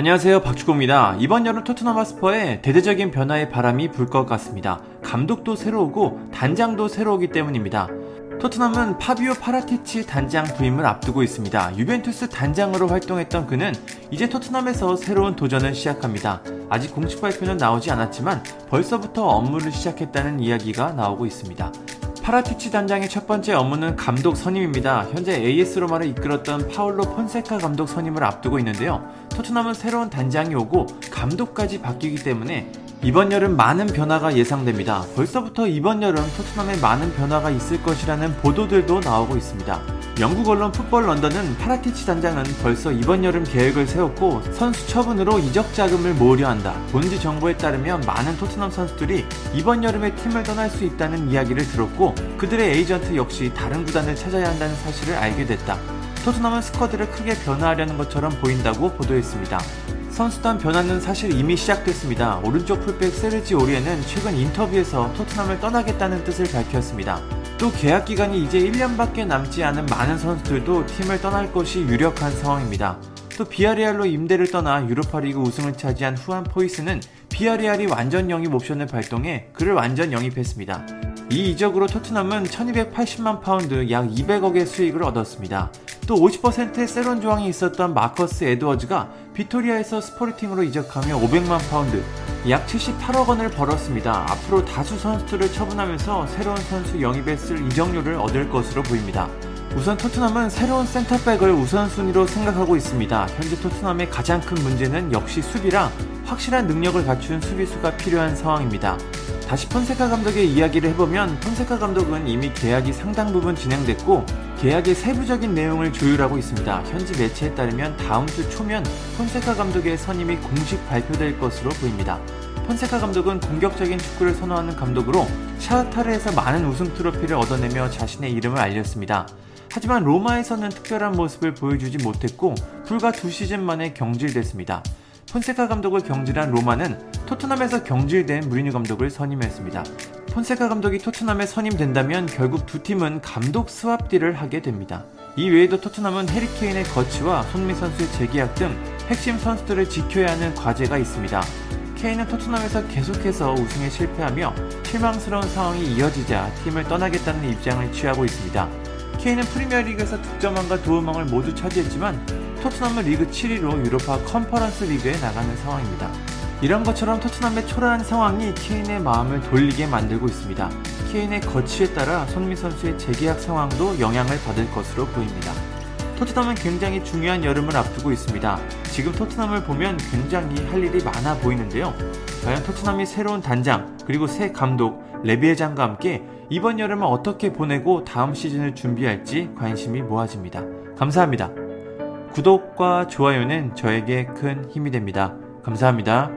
안녕하세요, 박주고입니다. 이번 여름 토트넘 홋스퍼에 대대적인 변화의 바람이 불 것 같습니다. 감독도 새로 오고 단장도 새로 오기 때문입니다. 토트넘은 파비오 파라티치 단장 부임을 앞두고 있습니다. 유벤투스 단장으로 활동했던 그는 이제 토트넘에서 새로운 도전을 시작합니다. 아직 공식 발표는 나오지 않았지만 벌써부터 업무를 시작했다는 이야기가 나오고 있습니다. 파라티치 단장의 첫 번째 업무는 감독 선임입니다. 현재 AS 로마를 이끌었던 파울로 폰세카 감독 선임을 앞두고 있는데요. 토트넘은 새로운 단장이 오고 감독까지 바뀌기 때문에 이번 여름 많은 변화가 예상됩니다. 벌써부터 이번 여름 토트넘에 많은 변화가 있을 것이라는 보도들도 나오고 있습니다. 영국 언론 풋볼 런던은 파라티치 단장은 벌써 이번 여름 계획을 세웠고 선수 처분으로 이적 자금을 모으려 한다. 본지 정보에 따르면 많은 토트넘 선수들이 이번 여름에 팀을 떠날 수 있다는 이야기를 들었고 그들의 에이전트 역시 다른 구단을 찾아야 한다는 사실을 알게 됐다. 토트넘은 스쿼드를 크게 변화하려는 것처럼 보인다고 보도했습니다. 선수단 변화는 사실 이미 시작됐습니다. 오른쪽 풀백 세르지 오리에는 최근 인터뷰에서 토트넘을 떠나겠다는 뜻을 밝혔습니다. 또 계약 기간이 이제 1년밖에 남지 않은 많은 선수들도 팀을 떠날 것이 유력한 상황입니다. 또 비아레알로 임대를 떠나 유로파리그 우승을 차지한 후안 포이스는 비아레알이 완전 영입 옵션을 발동해 그를 완전 영입했습니다. 이 이적으로 토트넘은 1280만 파운드 약 200억의 수익을 얻었습니다. 또 50%의 세론 조항이 있었던 마커스 에드워즈가 비토리아에서 스포르팅으로 이적하며 500만 파운드, 약 78억 원을 벌었습니다. 앞으로 다수 선수들을 처분하면서 새로운 선수 영입에 쓸 이적료를 얻을 것으로 보입니다. 우선 토트넘은 새로운 센터백을 우선순위로 생각하고 있습니다. 현재 토트넘의 가장 큰 문제는 역시 수비라 확실한 능력을 갖춘 수비수가 필요한 상황입니다. 다시 폰세카 감독의 이야기를 해보면 폰세카 감독은 이미 계약이 상당 부분 진행됐고 계약의 세부적인 내용을 조율하고 있습니다. 현지 매체에 따르면 다음 주 초면 폰세카 감독의 선임이 공식 발표될 것으로 보입니다. 폰세카 감독은 공격적인 축구를 선호하는 감독으로 샤흐타르에서 많은 우승 트로피를 얻어내며 자신의 이름을 알렸습니다. 하지만 로마에서는 특별한 모습을 보여주지 못했고 불과 2시즌 만에 경질됐습니다. 폰세카 감독을 경질한 로마는 토트넘에서 경질된 무리뉴 감독을 선임했습니다. 폰세카 감독이 토트넘에 선임된다면 결국 두 팀은 감독 스왑딜을 하게 됩니다. 이 외에도 토트넘은 해리케인의 거치와 손흥민 선수의 재계약 등 핵심 선수들을 지켜야 하는 과제가 있습니다. 케인은 토트넘에서 계속해서 우승에 실패하며 실망스러운 상황이 이어지자 팀을 떠나겠다는 입장을 취하고 있습니다. 케인은 프리미어리그에서 득점왕과 도움왕을 모두 차지했지만 토트넘은 리그 7위로 유로파 컨퍼런스 리그에 나가는 상황입니다. 이런 것처럼 토트넘의 초라한 상황이 케인의 마음을 돌리게 만들고 있습니다. 케인의 거취에 따라 손흥민 선수의 재계약 상황도 영향을 받을 것으로 보입니다. 토트넘은 굉장히 중요한 여름을 앞두고 있습니다. 지금 토트넘을 보면 굉장히 할 일이 많아 보이는데요. 과연 토트넘이 새로운 단장 그리고 새 감독 레비 회장과 함께 이번 여름을 어떻게 보내고 다음 시즌을 준비할지 관심이 모아집니다. 감사합니다. 구독과 좋아요는 저에게 큰 힘이 됩니다. 감사합니다.